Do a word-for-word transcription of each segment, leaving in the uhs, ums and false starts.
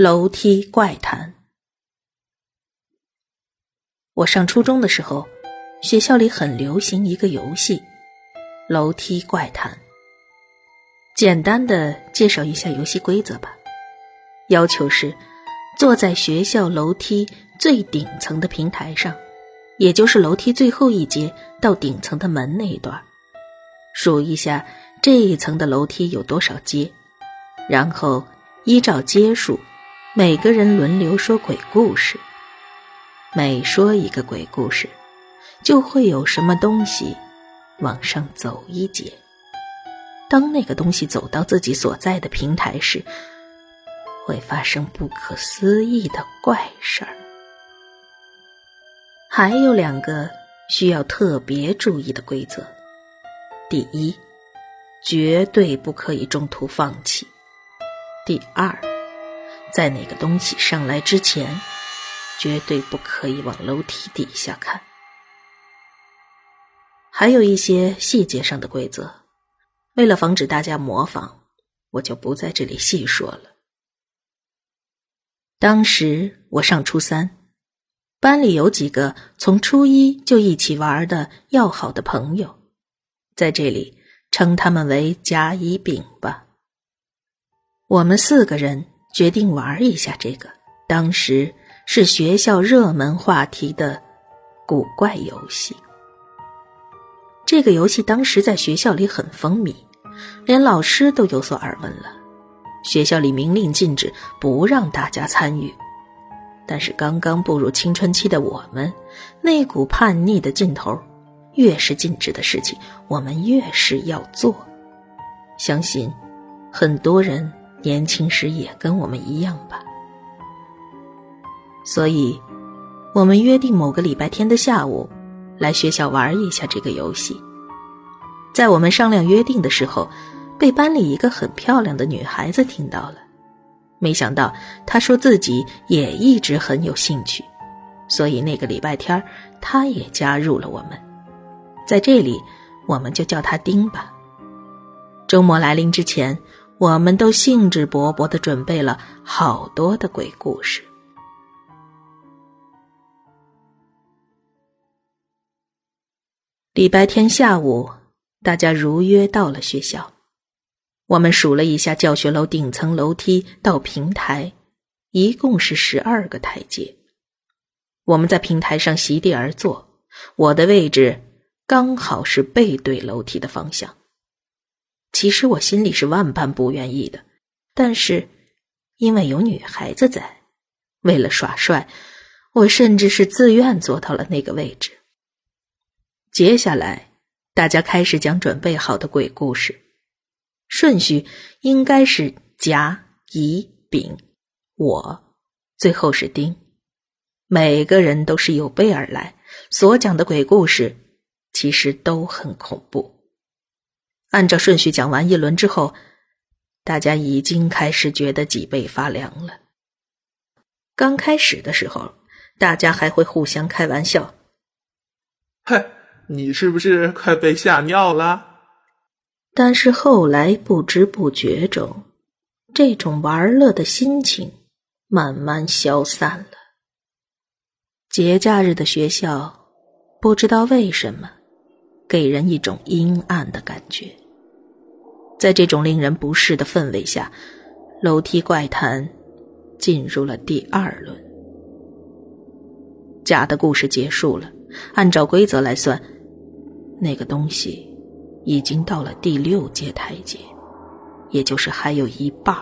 楼梯怪谈。我上初中的时候，学校里很流行一个游戏，楼梯怪谈。简单的介绍一下游戏规则吧。要求是坐在学校楼梯最顶层的平台上，也就是楼梯最后一节到顶层的门那一段，数一下这一层的楼梯有多少阶，然后依照阶数，每个人轮流说鬼故事。每说一个鬼故事，就会有什么东西往上走一节。当那个东西走到自己所在的平台时，会发生不可思议的怪事儿。还有两个需要特别注意的规则。第一，绝对不可以中途放弃。第二，在哪个东西上来之前，绝对不可以往楼梯底下看。还有一些细节上的规则，为了防止大家模仿，我就不在这里细说了。当时我上初三，班里有几个从初一就一起玩的要好的朋友，在这里称他们为甲乙丙吧。我们四个人决定玩一下这个当时是学校热门话题的古怪游戏。这个游戏当时在学校里很风靡，连老师都有所耳闻了。学校里明令禁止不让大家参与，但是刚刚步入青春期的我们，那股叛逆的劲头，越是禁止的事情，我们越是要做。相信很多人年轻时也跟我们一样吧。所以我们约定某个礼拜天的下午来学校玩一下这个游戏。在我们商量约定的时候，被班里一个很漂亮的女孩子听到了。没想到她说自己也一直很有兴趣，所以那个礼拜天她也加入了我们。在这里我们就叫她丁吧。周末来临之前，我们都兴致勃勃地准备了好多的鬼故事。礼拜天下午，大家如约到了学校。我们数了一下教学楼顶层楼梯到平台，一共是十二个台阶。我们在平台上席地而坐，我的位置刚好是背对楼梯的方向。其实我心里是万般不愿意的，但是因为有女孩子在，为了耍帅，我甚至是自愿坐到了那个位置。接下来大家开始讲准备好的鬼故事，顺序应该是甲、乙、丙、我，最后是丁。每个人都是有备而来，所讲的鬼故事其实都很恐怖。按照顺序讲完一轮之后，大家已经开始觉得脊背发凉了。刚开始的时候，大家还会互相开玩笑。嘿，你是不是快被吓尿了？但是后来不知不觉中，这种玩乐的心情慢慢消散了。节假日的学校，不知道为什么给人一种阴暗的感觉。在这种令人不适的氛围下，楼梯怪谈进入了第二轮。甲的故事结束了，按照规则来算，那个东西已经到了第六阶台阶，也就是还有一半。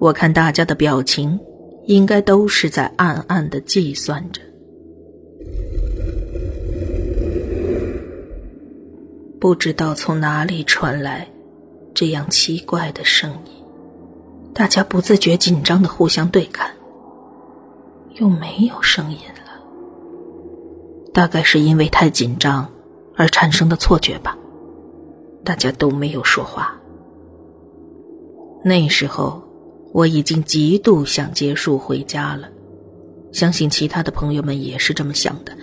我看大家的表情应该都是在暗暗地计算着。不知道从哪里传来这样奇怪的声音，大家不自觉紧张地互相对看，又没有声音了。大概是因为太紧张而产生的错觉吧，大家都没有说话。那时候我已经极度想结束回家了，相信其他的朋友们也是这么想的。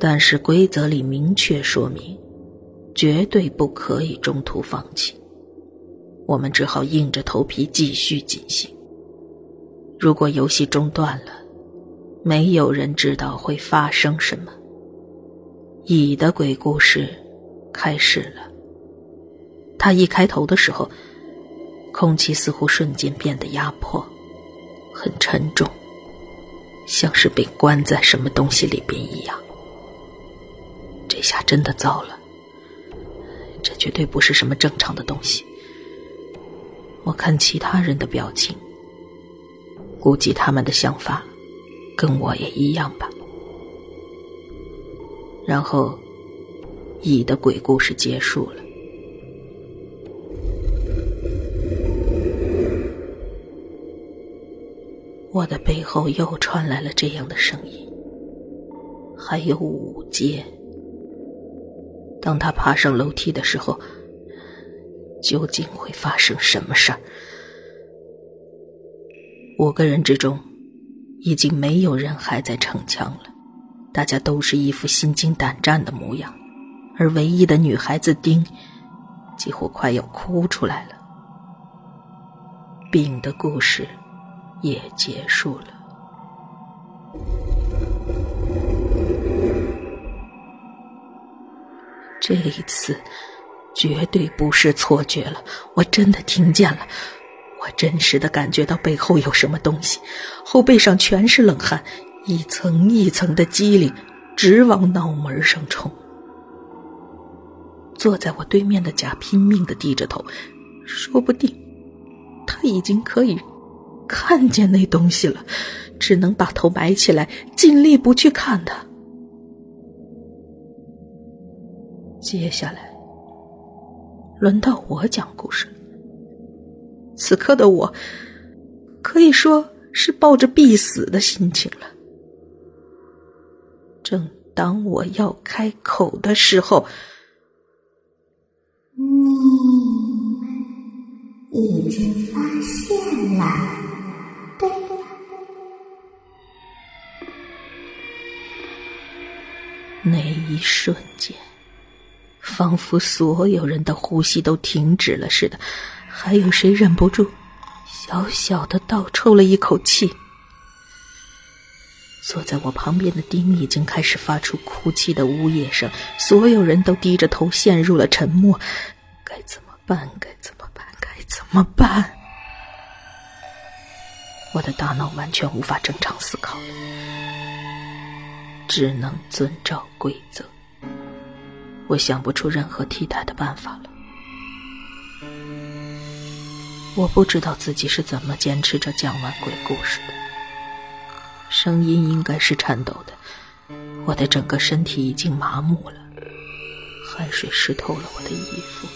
但是规则里明确说明，绝对不可以中途放弃。我们只好硬着头皮继续进行。如果游戏中断了，没有人知道会发生什么。乙的鬼故事开始了。他一开头的时候，空气似乎瞬间变得压迫，很沉重，像是被关在什么东西里边一样。这下真的糟了，这绝对不是什么正常的东西。我看其他人的表情，估计他们的想法跟我也一样吧。然后乙的鬼故事结束了。我的背后又传来了这样的声音，还有五阶。当他爬上楼梯的时候，究竟会发生什么事儿？五个人之中，已经没有人还在逞强了，大家都是一副心惊胆战的模样，而唯一的女孩子丁，几乎快要哭出来了。丙的故事也结束了。这一次绝对不是错觉了，我真的听见了，我真实的感觉到背后有什么东西，后背上全是冷汗，一层一层的机灵直往脑门上冲。坐在我对面的甲拼命的低着头，说不定他已经可以看见那东西了，只能把头埋起来，尽力不去看它。接下来轮到我讲故事了。此刻的我可以说是抱着必死的心情了。正当我要开口的时候，你们已经发现了。那一瞬间，仿佛所有人的呼吸都停止了似的，还有谁忍不住小小的倒抽了一口气。坐在我旁边的丁已经开始发出哭泣的呜咽声，所有人都低着头陷入了沉默。该怎么办？该怎么办？该怎么办？我的大脑完全无法正常思考了，只能遵照规则，我想不出任何替代的办法了。我不知道自己是怎么坚持着讲完鬼故事的，声音应该是颤抖的，我的整个身体已经麻木了，汗水湿透了我的衣服。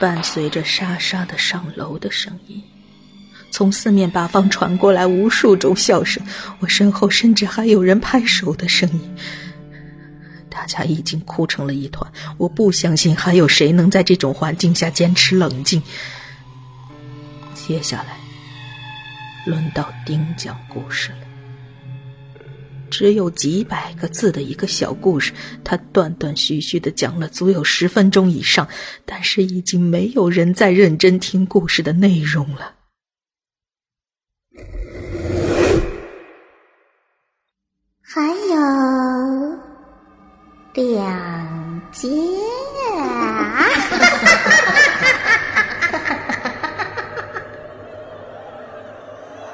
伴随着沙沙的上楼的声音，从四面八方传过来无数种笑声，我身后甚至还有人拍手的声音。大家已经哭成了一团，我不相信还有谁能在这种环境下坚持冷静。接下来轮到丁讲故事了，只有几百个字的一个小故事，他断断续续地讲了足有十分钟以上，但是已经没有人再认真听故事的内容了。还有两节啊！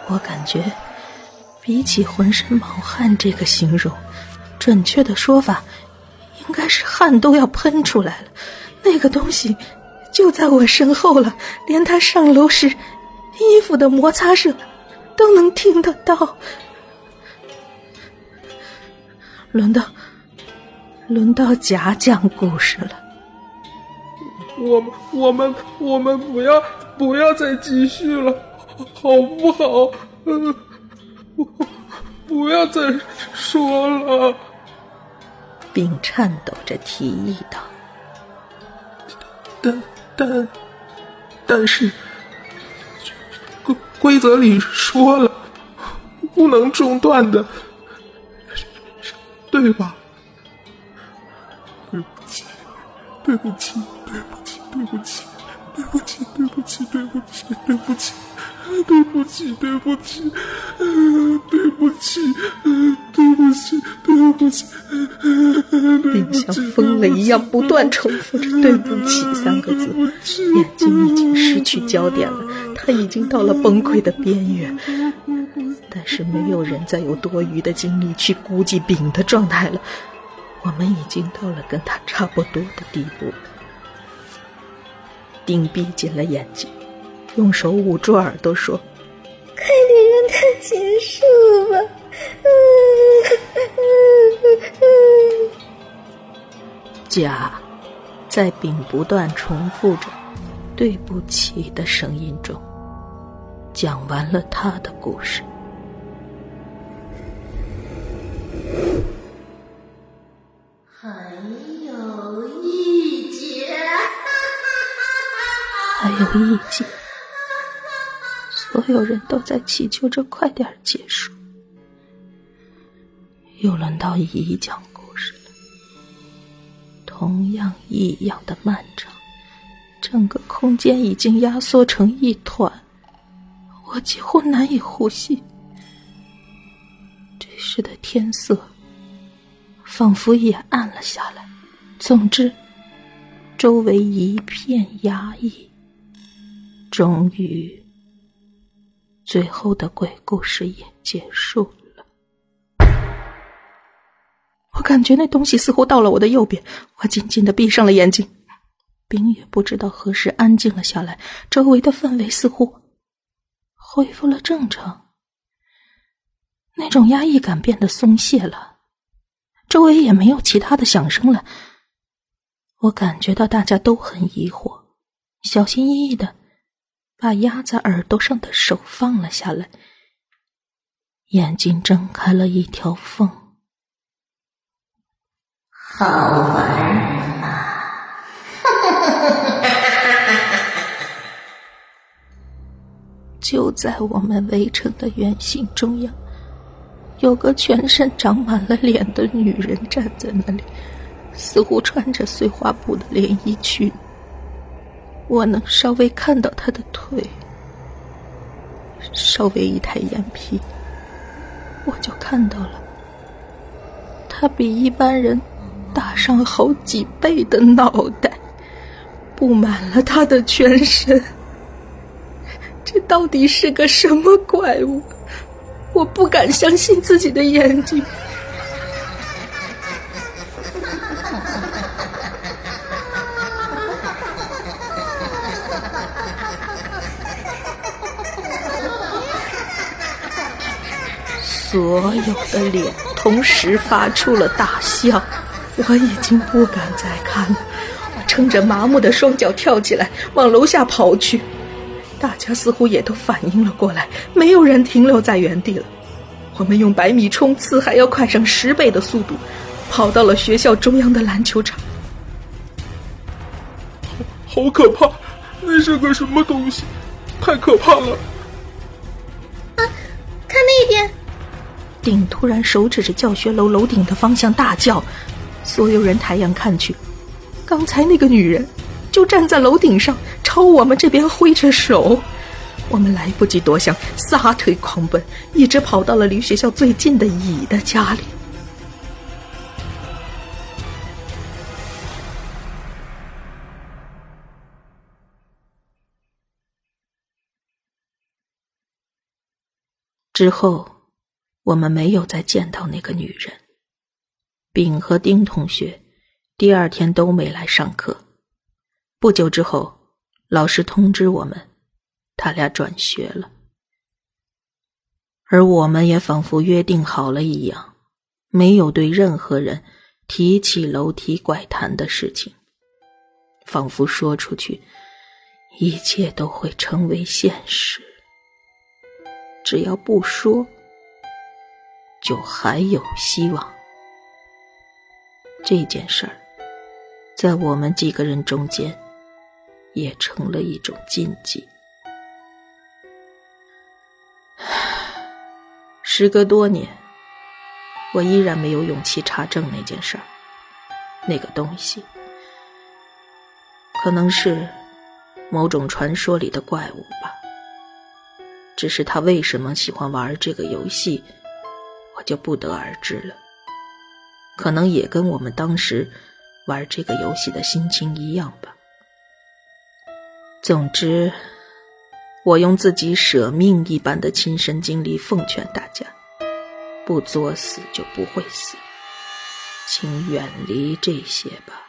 我感觉比起浑身冒汗这个形容，准确的说法应该是汗都要喷出来了。那个东西就在我身后了，连他上楼时衣服的摩擦声都能听得到。轮到轮到甲讲故事了。我们我们我们不要不要再继续了，好不好？嗯，我不要再说了。并颤抖着提议道：“但但但是规规则里说了，不能中断的。对吧？对不起，对不起，对不起，对不起，对不起，对不起，对不起，对不起，对不起，对不起，对不起，对不起，对不起，并像疯了一样不断重复着“对不起”三个字，眼睛已经失去焦点了，他已经到了崩溃的边缘。但是没有人再有多余的精力去估计丙的状态了，我们已经到了跟他差不多的地步。丁闭紧了眼睛，用手捂住耳朵说：“快点让它结束吧。嗯”甲在丙不断重复着“对不起”的声音中，讲完了他的故事。还有一节，所有人都在祈求着快点结束。又轮到乙讲故事了，同样异样的漫长，整个空间已经压缩成一团，我几乎难以呼吸。这时的天色仿佛也暗了下来，总之周围一片压抑。终于，最后的鬼故事也结束了。我感觉那东西似乎到了我的右边，我紧紧地闭上了眼睛。冰也不知道何时安静了下来，周围的氛围似乎恢复了正常，那种压抑感变得松懈了，周围也没有其他的响声了。我感觉到大家都很疑惑，小心翼翼地把压在耳朵上的手放了下来，眼睛睁开了一条缝。好玩吗？就在我们围成的圆形中央，有个全身长满了脸的女人站在那里，似乎穿着碎花布的连衣裙。我能稍微看到他的腿，稍微一抬眼皮，我就看到了他比一般人大上好几倍的脑袋布满了他的全身。这到底是个什么怪物？我不敢相信自己的眼睛。所有的脸同时发出了大笑，我已经不敢再看了。我撑着麻木的双脚跳起来，往楼下跑去。大家似乎也都反应了过来，没有人停留在原地了。我们用百米冲刺还要快上十倍的速度，跑到了学校中央的篮球场。好，好可怕！那是个什么东西？太可怕了！啊，看那边！丁突然手指着教学楼楼顶的方向大叫，所有人抬眼看去，刚才那个女人就站在楼顶上，朝我们这边挥着手。我们来不及多想，撒腿狂奔，一直跑到了离学校最近的乙的家里。之后我们没有再见到那个女人。丙和丁同学第二天都没来上课。不久之后，老师通知我们，他俩转学了。而我们也仿佛约定好了一样，没有对任何人提起楼梯怪谈的事情。仿佛说出去，一切都会成为现实。只要不说，就还有希望。这件事儿在我们几个人中间也成了一种禁忌。时隔多年，我依然没有勇气查证那件事儿，那个东西可能是某种传说里的怪物吧，只是他为什么喜欢玩这个游戏，我就不得而知了。可能也跟我们当时玩这个游戏的心情一样吧。总之，我用自己舍命一般的亲身经历奉劝大家，不作死就不会死，请远离这些吧。